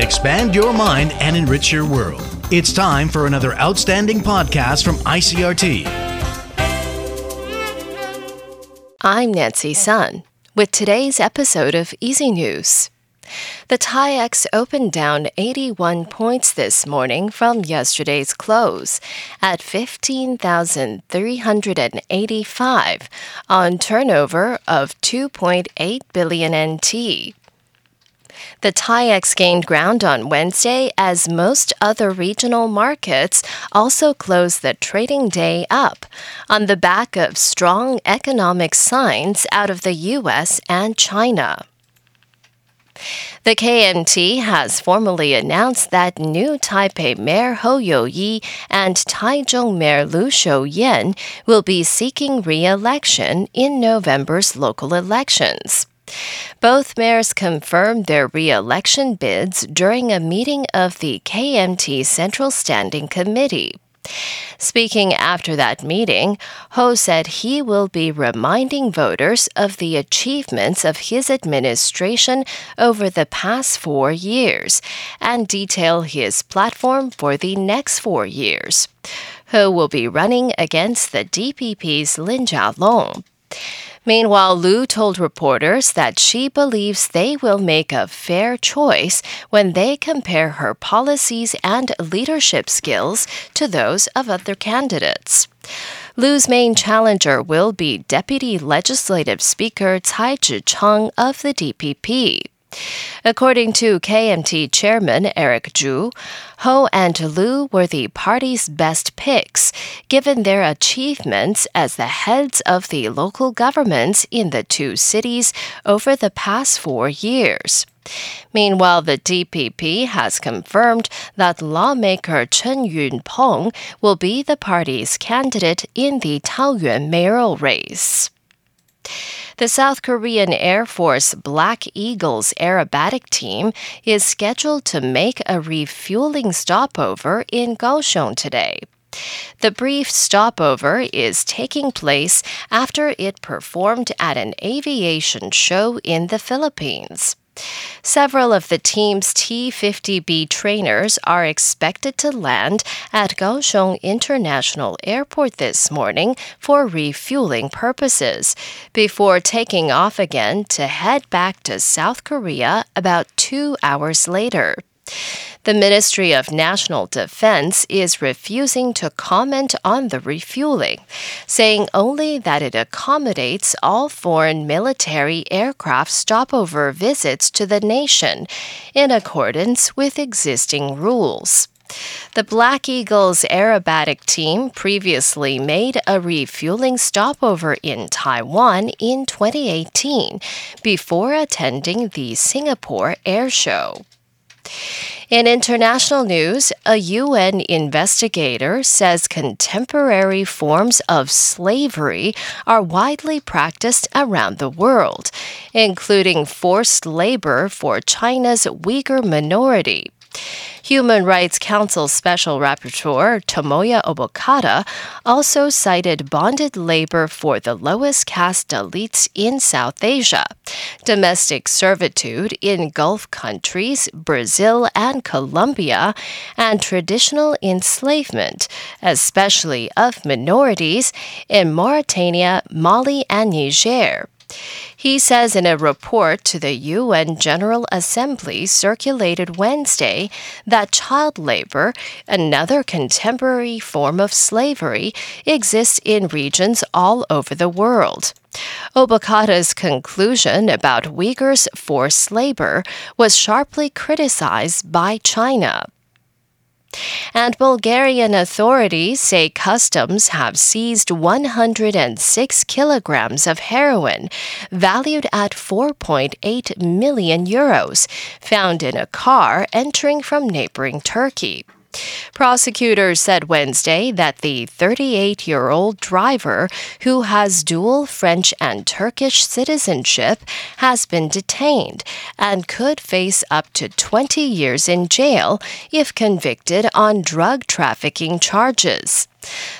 Expand your mind and enrich your world. It's time for another outstanding podcast from ICRT. I'm Nancy Sun with today's episode of Easy News. The TAIEX opened down 81 points this morning from yesterday's close at 15,385 on turnover of 2.8 billion NT. The TAIEX gained ground on Wednesday as most other regional markets also closed the trading day up on the back of strong economic signs out of the U.S. and China. The KMT has formally announced that new Taipei Mayor Hou Yu-ih and Taichung Mayor Lu Shiow-yen will be seeking re-election in November's local elections. Both mayors confirmed their re-election bids during a meeting of the KMT Central Standing Committee. Speaking after that meeting, Hou said he will be reminding voters of the achievements of his administration over the past 4 years and detail his platform for the next 4 years. Hou will be running against the DPP's Lin Jia Long. Meanwhile, Lu told reporters that she believes they will make a fair choice when they compare her policies and leadership skills to those of other candidates. Lu's main challenger will be Deputy Legislative Speaker Cai Zhi-cheng of the DPP. According to KMT Chairman Eric Chu, Hou and Lu were the party's best picks, given their achievements as the heads of the local governments in the two cities over the past 4 years. Meanwhile, the DPP has confirmed that lawmaker Chen Yunpeng will be the party's candidate in the Taoyuan mayoral race. The South Korean Air Force Black Eagles aerobatic team is scheduled to make a refueling stopover in Kaohsiung today. The brief stopover is taking place after it performed at an aviation show in the Philippines. Several of the team's T-50B trainers are expected to land at Kaohsiung International Airport this morning for refueling purposes, before taking off again to head back to South Korea about 2 hours later. The Ministry of National Defense is refusing to comment on the refueling, saying only that it accommodates all foreign military aircraft stopover visits to the nation, in accordance with existing rules. The Black Eagles aerobatic team previously made a refueling stopover in Taiwan in 2018 before attending the Singapore Air Show. In international news, a UN investigator says contemporary forms of slavery are widely practiced around the world, including forced labor for China's Uyghur minority. Human Rights Council Special Rapporteur Tomoya Obokata also cited bonded labor for the lowest caste elites in South Asia, domestic servitude in Gulf countries, Brazil and Colombia, and traditional enslavement, especially of minorities, in Mauritania, Mali, and Niger. He says in a report to the UN General Assembly circulated Wednesday that child labor, another contemporary form of slavery, exists in regions all over the world. Obokata's conclusion about Uyghurs' forced labor was sharply criticized by China. And Bulgarian authorities say customs have seized 106 kilograms of heroin, valued at 4.8 million euros, found in a car entering from neighboring Turkey. Prosecutors said Wednesday that the 38-year-old driver, who has dual French and Turkish citizenship, has been detained and could face up to 20 years in jail if convicted on drug trafficking charges.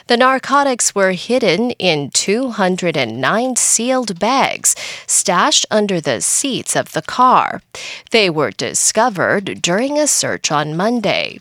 The narcotics were hidden in 209 sealed bags stashed under the seats of the car. They were discovered during a search on Monday.